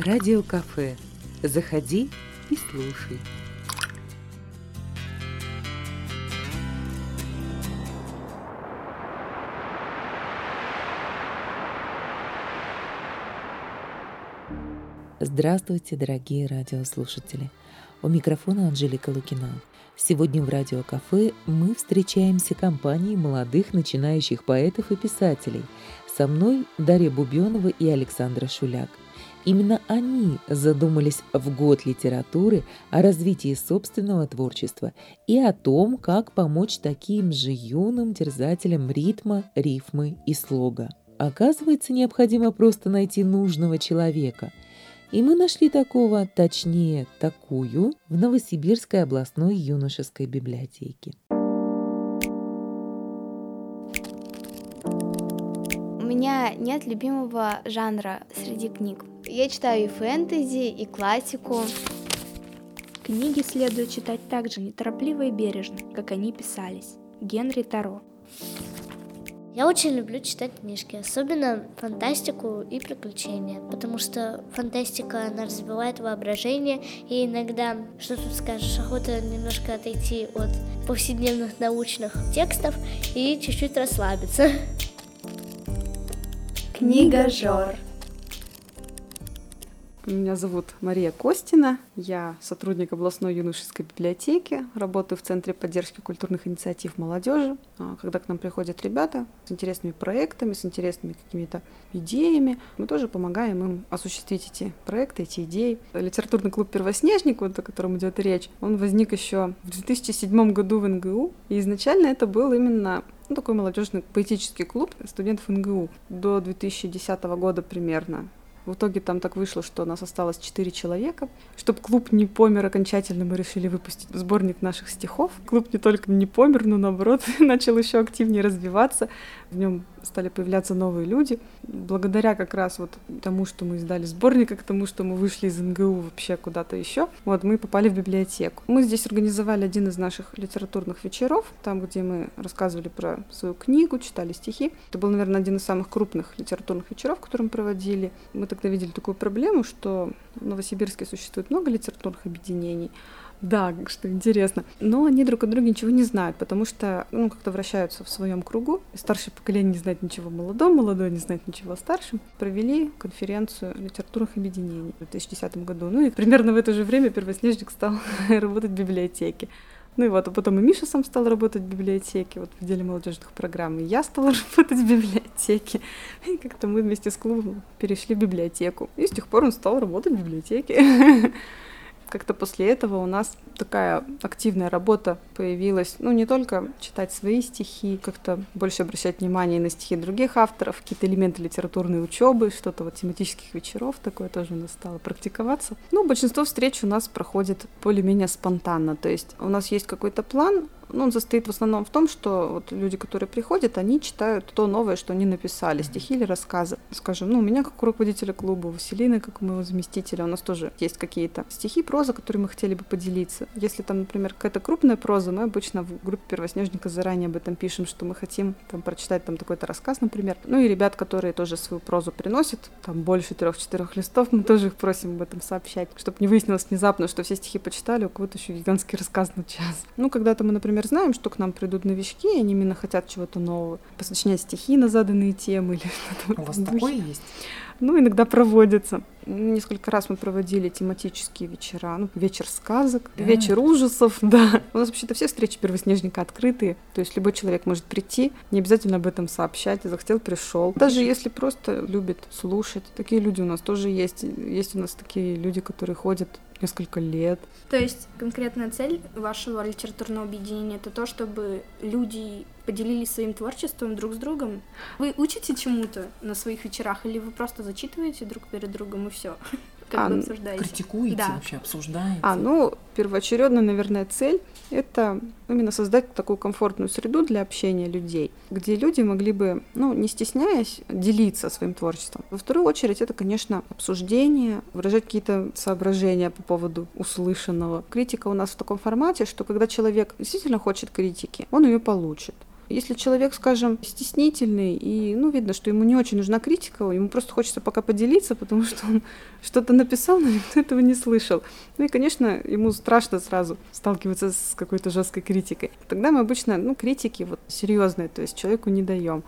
Радиокафе. Заходи и слушай. Здравствуйте, дорогие радиослушатели! У микрофона Анжелика Лукина. Сегодня в радиокафе мы встречаемся компанией молодых начинающих поэтов и писателей. Со мной Дарья Бубенова и Александра Шуляк. Именно они задумались в год литературы о развитии собственного творчества и о том, как помочь таким же юным терзателям ритма, рифмы и слога. Оказывается, необходимо просто найти нужного человека. И мы нашли такого, точнее, такую, в Новосибирской областной юношеской библиотеке. У меня нет любимого жанра среди книг. Я читаю и фэнтези, и классику. Книги следует читать так же неторопливо и бережно, как они писались. Генри Таро. Я очень люблю читать книжки, особенно фантастику и приключения, потому что фантастика, она развивает воображение, и иногда, что тут скажешь, охота немножко отойти от повседневных научных текстов и чуть-чуть расслабиться. Книга Жор. Меня зовут Мария Костина, я сотрудник областной юношеской библиотеки, работаю в Центре поддержки культурных инициатив молодежи. Когда к нам приходят ребята с интересными проектами, с интересными какими-то идеями, мы тоже помогаем им осуществить эти проекты, эти идеи. Литературный клуб «Первоснежник», вот о котором идет речь, он возник еще в 2007 году в НГУ, и изначально это был именно такой молодежный поэтический клуб студентов НГУ до 2010 года примерно. В итоге там так вышло, что у нас осталось 4 человека. Чтобы клуб не помер окончательно, мы решили выпустить сборник наших стихов. Клуб не только не помер, но наоборот, начал еще активнее развиваться. В нем стали появляться новые люди. Благодаря как раз вот тому, что мы издали сборник, и к тому, что мы вышли из НГУ вообще куда-то еще, мы попали в библиотеку. Мы здесь организовали один из наших литературных вечеров, там, где мы рассказывали про свою книгу, читали стихи. Это был, наверное, один из самых крупных литературных вечеров, которые мы проводили. Мы тогда видели такую проблему, что в Новосибирске существует много литературных объединений. Да, что интересно. Но они друг о друге ничего не знают, потому что, как-то вращаются в своем кругу. Старшее поколение не знает ничего о молодом, молодое не знает ничего о старшем. Провели конференцию литературных объединений в 2010 году. И примерно в это же время Первоснежник стал работать в библиотеке. А потом и Миша сам стал работать в библиотеке, в отделе молодежных программ, и я стала работать в библиотеке. И как-то мы вместе с клубом перешли в библиотеку. И с тех пор он стал работать в библиотеке. Как-то после этого у нас такая активная работа появилась. Не только читать свои стихи, как-то больше обращать внимание на стихи других авторов, какие-то элементы литературной учебы, что-то тематических вечеров, такое тоже у нас стало практиковаться. Большинство встреч у нас проходит более-менее спонтанно, то есть у нас есть какой-то план, он состоит в основном в том, что люди, которые приходят, они читают то новое, что они написали, стихи или рассказы. Скажем, у меня, как у руководителя клуба, у Василины, как у моего заместителя, у нас тоже есть какие-то стихи, проза, которые мы хотели бы поделиться. Если там, например, какая-то крупная проза, мы обычно в группе Первоснежника заранее об этом пишем, что мы хотим прочитать такой-то рассказ, например. И ребят, которые тоже свою прозу приносят, больше 3-4 листов, мы тоже их просим об этом сообщать, чтобы не выяснилось внезапно, что все стихи почитали, у кого-то еще гигантский рассказ на час. Когда-то мы, например, знаем, что к нам придут новички, и они именно хотят чего-то нового. Посочинять стихи на заданные темы или что-то. У вас такое есть? Иногда проводится. Несколько раз мы проводили тематические вечера. Вечер сказок, да. Вечер ужасов, да. У нас вообще-то все встречи Первоснежника открытые. То есть любой человек может прийти, не обязательно об этом сообщать. Захотел, пришел. Даже если просто любит слушать. Такие люди у нас тоже есть. Есть у нас такие люди, которые ходят несколько лет. То есть конкретная цель вашего литературного объединения — это то, чтобы люди поделились своим творчеством друг с другом? Вы учите чему-то на своих вечерах, или вы просто зачитываете друг перед другом и все? Как вы обсуждаете? Критикуете, да. Вообще обсуждаете? Первоочередная, наверное, цель — это именно создать такую комфортную среду для общения людей, где люди могли бы, не стесняясь, делиться своим творчеством. Во вторую очередь, это, конечно, обсуждение, выражать какие-то соображения по поводу услышанного. Критика у нас в таком формате, что когда человек действительно хочет критики, он ее получит. Если человек, скажем, стеснительный, и видно, что ему не очень нужна критика, ему просто хочется пока поделиться, потому что он что-то написал, но никто этого не слышал. И, конечно, ему страшно сразу сталкиваться с какой-то жесткой критикой. Тогда мы обычно, критики серьезные, то есть человеку не даем.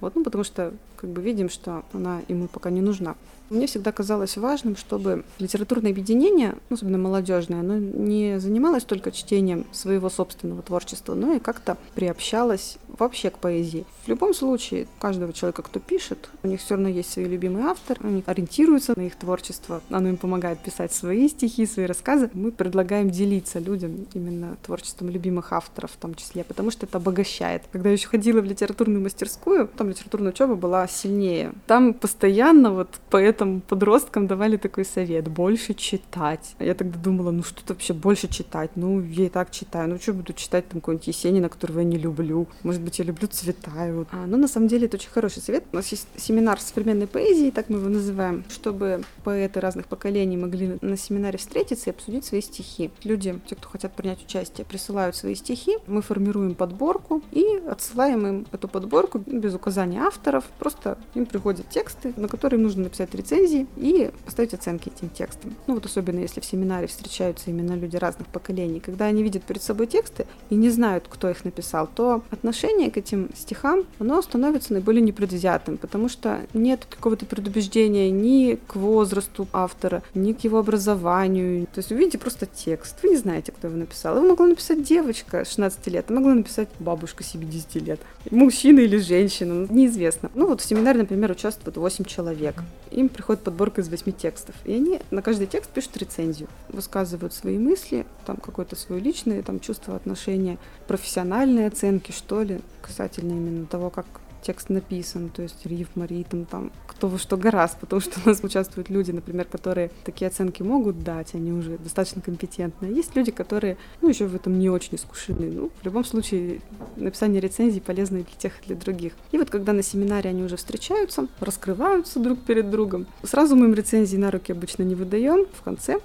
Потому что видим, что она ему пока не нужна. Мне всегда казалось важным, чтобы литературное объединение, особенно молодежное, оно не занималось только чтением своего собственного творчества, но и как-то приобщалось вообще к поэзии. В любом случае, у каждого человека, кто пишет, у них все равно есть свой любимый автор, они ориентируются на их творчество, оно им помогает писать свои стихи, свои рассказы. Мы предлагаем делиться людям именно творчеством любимых авторов в том числе, потому что это обогащает. Когда я еще ходила в литературную мастерскую, там литературная учеба была сильнее. Там постоянно поэтам, подросткам давали такой совет: больше читать. Я тогда думала, что-то вообще больше читать. Я и так читаю. Что буду читать там какого-нибудь Есенина, которого я не люблю. Может быть, я люблю Цветаева. На самом деле это очень хороший совет. У нас есть семинар современной поэзии, так мы его называем, чтобы поэты разных поколений могли на семинаре встретиться и обсудить свои стихи. Люди, те, кто хотят принять участие, присылают свои стихи. Мы формируем подборку и отсылаем им эту подборку без указания авторов. Просто им приходят тексты, на которые им нужно написать рецензии и поставить оценки этим текстам. Особенно если в семинаре встречаются именно люди разных поколений. Когда они видят перед собой тексты и не знают, кто их написал, то отношение к этим стихам, оно становится наиболее непредвзятым, потому что нет какого-то предубеждения ни к возрасту автора, ни к его образованию. То есть вы видите просто текст, вы не знаете, кто его написал. Его могла написать девочка 16 лет, могла написать бабушка 70 лет, мужчина или женщина, неизвестно. В семинаре, например, участвует 8 человек. Им приходит подборка из 8 текстов. И они на каждый текст пишут рецензию. Высказывают свои мысли, какое-то свое личное, чувство, отношения, профессиональные оценки, что ли, касательно именно того, как текст написан, то есть рифм, ритм, кто во что горазд, потому что у нас участвуют люди, например, которые такие оценки могут дать, они уже достаточно компетентны. Есть люди, которые, еще в этом не очень искушены. В любом случае, написание рецензий полезно и для тех, и для других. И когда на семинаре они уже встречаются, раскрываются друг перед другом, сразу мы им рецензии на руки обычно не выдаем, в конце.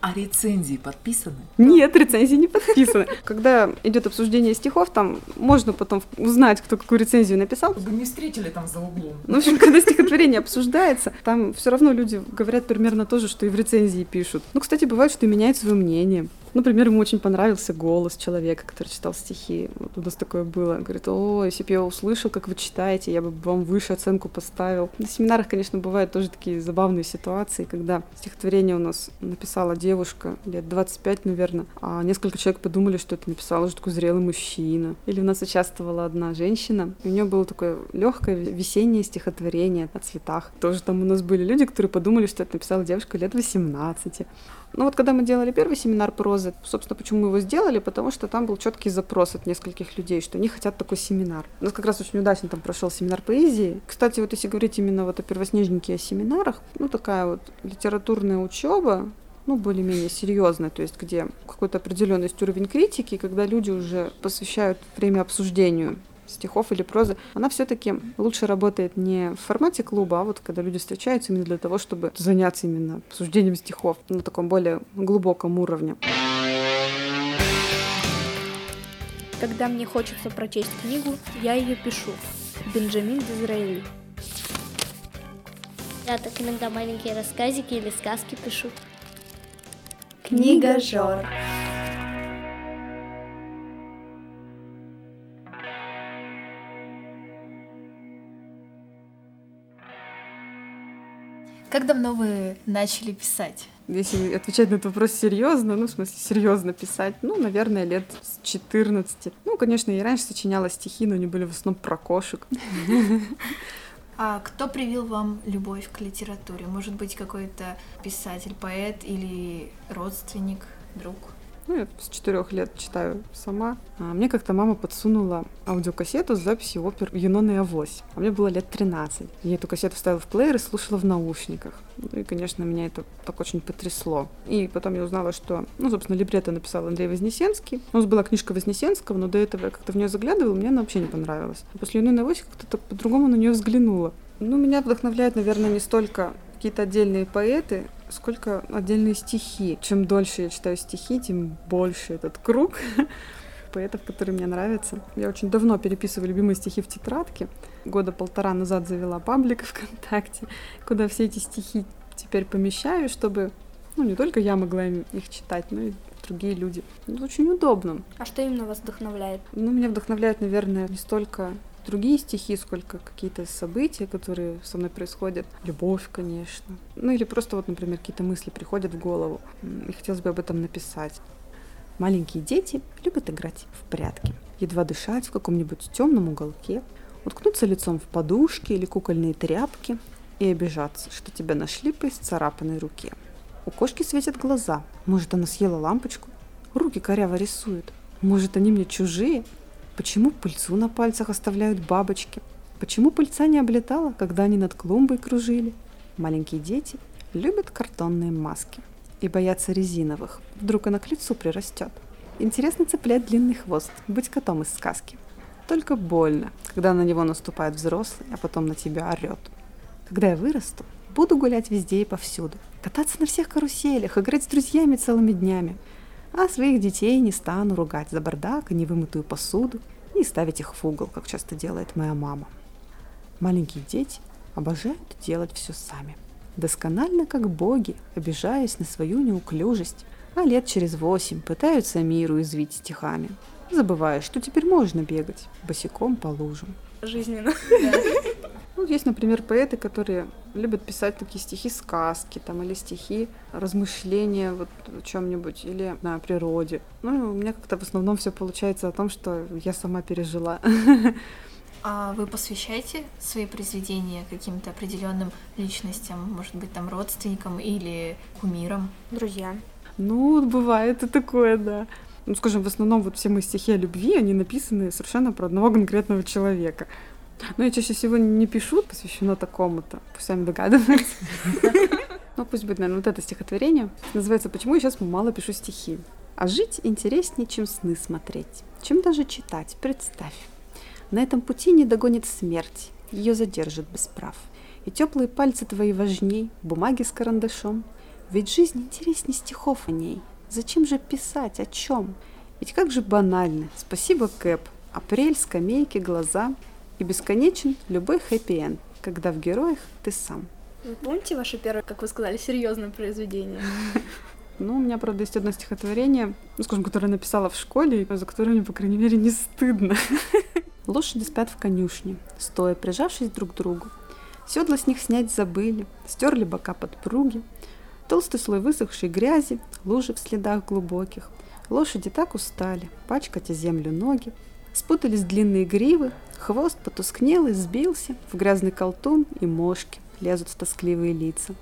А рецензии подписаны? Нет, рецензии не подписаны. Когда идет обсуждение стихов, можно потом узнать, кто какую рецензию написал. Вы не встретили за углом. В общем, когда стихотворение обсуждается, там все равно люди говорят примерно то же, что и в рецензии пишут. Кстати, бывает, что и меняют свое мнение. Например, ему очень понравился голос человека, который читал стихи. У нас такое было. Говорит: если бы я услышал, как вы читаете, я бы вам выше оценку поставил. На семинарах, конечно, бывают тоже такие забавные ситуации, когда стихотворение у нас написала девушка, лет 25, наверное, а несколько человек подумали, что это написал уже такой зрелый мужчина. Или у нас участвовала одна женщина, и у нее было такое легкое весеннее стихотворение о цветах. Тоже там у нас были люди, которые подумали, что это написала девушка лет 18. Когда мы делали первый семинар прозы, собственно, почему мы его сделали, потому что там был четкий запрос от нескольких людей, что они хотят такой семинар. У нас как раз очень удачно там прошел семинар поэзии. Кстати, если говорить именно о Первоснежнике и о семинарах, такая литературная учеба, более-менее серьезно, то есть где какой-то определенный уровень критики, когда люди уже посвящают время обсуждению стихов или прозы, она все-таки лучше работает не в формате клуба, а когда люди встречаются именно для того, чтобы заняться именно обсуждением стихов на таком более глубоком уровне. Когда мне хочется прочесть книгу, я ее пишу. Бенджамин Дизраэли. Я так иногда маленькие рассказики или сказки пишу. Книга Жор. Как давно вы начали писать? Если отвечать на этот вопрос серьезно, серьезно писать, наверное, лет с 14. Конечно, я и раньше сочиняла стихи, но они были в основном про кошек. А кто привил вам любовь к литературе? Может быть, какой-то писатель, поэт или родственник, друг? Я с 4 лет читаю сама. Мне как-то мама подсунула аудиокассету с записью опер «Юнона и авось». А мне было лет 13. Я эту кассету вставила в плеер и слушала в наушниках. Конечно, меня это так очень потрясло. И потом я узнала, что, собственно, либретто написал Андрей Вознесенский. У нас была книжка Вознесенского, но до этого я как-то в нее заглядывала, мне она вообще не понравилась. А после «Юноны и авось» как-то так по-другому на нее взглянула. Меня вдохновляет, наверное, не столько какие-то отдельные поэты, сколько отдельные стихи. Чем дольше я читаю стихи, тем больше этот круг поэтов, которые мне нравятся. Я очень давно переписываю любимые стихи в тетрадке. 1.5 года назад завела паблик ВКонтакте, куда все эти стихи теперь помещаю, чтобы не только я могла их читать, но и другие люди. Это очень удобно. А что именно вас вдохновляет? Меня вдохновляют, наверное, не столько другие стихи, сколько какие-то события, которые со мной происходят. Любовь, конечно. Или просто, например, какие-то мысли приходят в голову, и хотелось бы об этом написать. Маленькие дети любят играть в прятки, едва дышать в каком-нибудь темном уголке, уткнуться лицом в подушки или кукольные тряпки и обижаться, что тебя нашли по исцарапанной руке. У кошки светят глаза. Может, она съела лампочку? Руки коряво рисуют. Может, они мне чужие? Почему пыльцу на пальцах оставляют бабочки? Почему пыльца не облетала, когда они над клумбой кружили? Маленькие дети любят картонные маски и боятся резиновых. Вдруг она к лицу прирастет. Интересно цеплять длинный хвост, быть котом из сказки. Только больно, когда на него наступает взрослый, а потом на тебя орет. Когда я вырасту, буду гулять везде и повсюду, кататься на всех каруселях, играть с друзьями целыми днями. А своих детей не стану ругать за бардак и невымытую посуду, и ставить их в угол, как часто делает моя мама. Маленькие дети обожают делать все сами. Досконально, как боги, обижаясь на свою неуклюжесть, а лет через 8 пытаются миру извить стихами, забывая, что теперь можно бегать босиком по лужам. Жизненно. Есть, например, поэты, которые любят писать такие стихи-сказки, или стихи размышления о чем-нибудь, или о природе. У меня как-то в основном все получается о том, что я сама пережила. А вы посвящаете свои произведения каким-то определенным личностям, может быть, родственникам или кумирам? Друзьям. Бывает и такое, да. Скажем, в основном все мои стихи о любви, они написаны совершенно про одного конкретного человека. Я чаще всего не пишу, посвящено такому-то. Пусть сами догадываются. Пусть будет, наверное, это стихотворение. Называется «Почему я сейчас мало пишу стихи». А жить интереснее, чем сны смотреть, чем даже читать, представь. На этом пути не догонит смерть, ее задержит без прав. И теплые пальцы твои важней бумаги с карандашом. Ведь жизнь интереснее стихов о ней. Зачем же писать, о чем? Ведь как же банально. Спасибо, Кэп. Апрель, скамейки, глаза. И бесконечен любой хэппи-энд, когда в героях ты сам. Вы помните ваше первое, как вы сказали, серьезное произведение? У меня, правда, есть одно стихотворение, которое я написала в школе, и за которое мне, по крайней мере, не стыдно. Лошади спят в конюшне, стоя, прижавшись друг к другу. Седла с них снять забыли, стерли бока подпруги. Толстый слой высохшей грязи, лужи в следах глубоких. Лошади так устали, пачкать о землю ноги. Спутались длинные гривы, хвост потускнел и сбился, в грязный колтун и мошки лезут в тоскливые лица.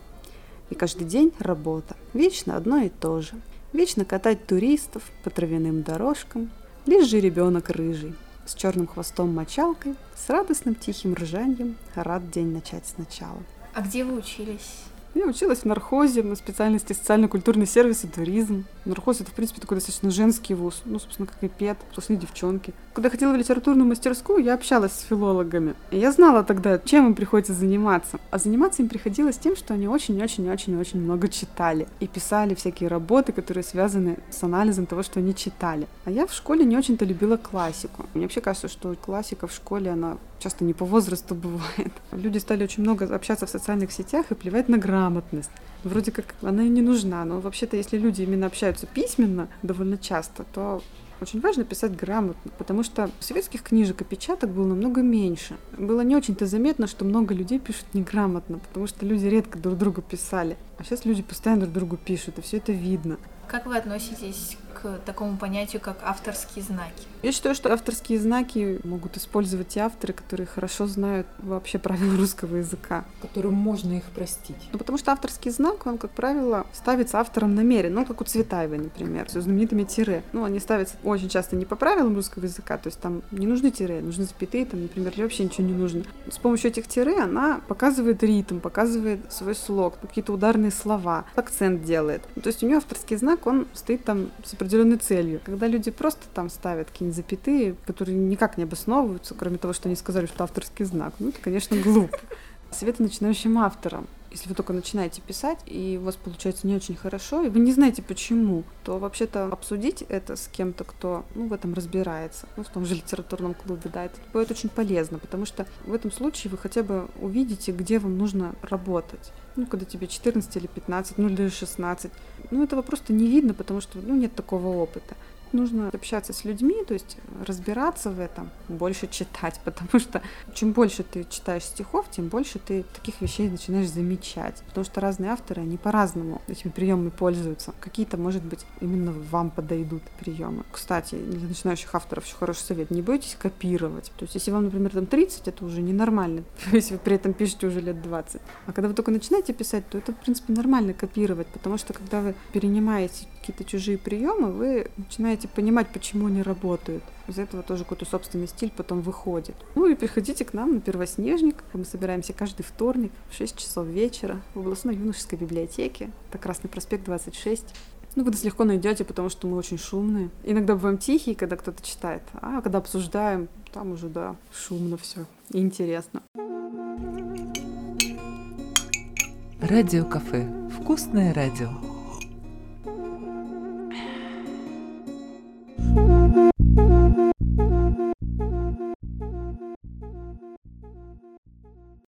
И каждый день работа, вечно одно и то же, вечно катать туристов по травяным дорожкам, лишь же ребенок рыжий, с черным хвостом-мочалкой, с радостным тихим ржаньем, рад день начать сначала. А где вы учились? Я училась в Нархозе на специальности социально-культурный сервис и туризм. Нархоз — это, в принципе, такой достаточно женский вуз, собственно, как и ПЕТ, сплошные девчонки. Когда я ходила в литературную мастерскую, я общалась с филологами. И я знала тогда, чем им приходится заниматься. А заниматься им приходилось тем, что они очень-очень-очень-очень много читали. И писали всякие работы, которые связаны с анализом того, что они читали. А я в школе не очень-то любила классику. Мне вообще кажется, что классика в школе, она часто не по возрасту бывает. Люди стали очень много общаться в социальных сетях и плевать на грамотность. Вроде как она и не нужна, но вообще-то, если люди именно общаются письменно довольно часто, то очень важно писать грамотно, потому что советских книжек и печаток было намного меньше. Было не очень-то заметно, что много людей пишут неграмотно, потому что люди редко друг другу писали. А сейчас люди постоянно друг другу пишут, и все это видно. Как вы относитесь к такому понятию, как авторские знаки? Я считаю, что авторские знаки могут использовать те авторы, которые хорошо знают вообще правила русского языка. Которым можно их простить. Потому что авторский знак, он, как правило, ставится автором намеренно. Как у Цветаевой, например, с знаменитыми тире. Они ставятся очень часто не по правилам русского языка, то есть там не нужны тире, нужны запятые, например, или вообще ничего не нужно. С помощью этих тире она показывает ритм, показывает свой слог, какие-то ударные слова, акцент делает. То есть у нее авторский знак, он стоит с определенной целью. Когда люди просто ставят какие-нибудь запятые, которые никак не обосновываются, кроме того, что они сказали, что авторский знак. Это, конечно, глупо. Советы начинающим авторам. если вы только начинаете писать, и у вас получается не очень хорошо, и вы не знаете почему, то вообще-то обсудить это с кем-то, кто в этом разбирается, в том же литературном клубе, да, это будет очень полезно, потому что в этом случае вы хотя бы увидите, где вам нужно работать. Когда тебе 14 или 15, или 16, этого просто не видно, потому что, нет такого опыта. Нужно общаться с людьми, то есть разбираться в этом, больше читать, потому что чем больше ты читаешь стихов, тем больше ты таких вещей начинаешь замечать, потому что разные авторы, они по-разному этими приемами пользуются. Какие-то, может быть, именно вам подойдут приемы. Кстати, для начинающих авторов еще хороший совет: не бойтесь копировать. То есть если вам, например, 30, это уже ненормально, если вы при этом пишете уже лет 20. А когда вы только начинаете писать, то это, в принципе, нормально копировать, потому что когда вы перенимаете какие-то чужие приемы, вы начинаете понимать, почему они работают. Из этого тоже какой-то собственный стиль потом выходит. И приходите к нам на Первоснежник. Мы собираемся каждый вторник в 6 часов вечера в областной юношеской библиотеке. Это Красный проспект, 26. Вы нас легко найдете, потому что мы очень шумные. Иногда бываем тихие, когда кто-то читает, а когда обсуждаем, там уже, да, шумно все. Интересно. Радио-кафе. Вкусное радио.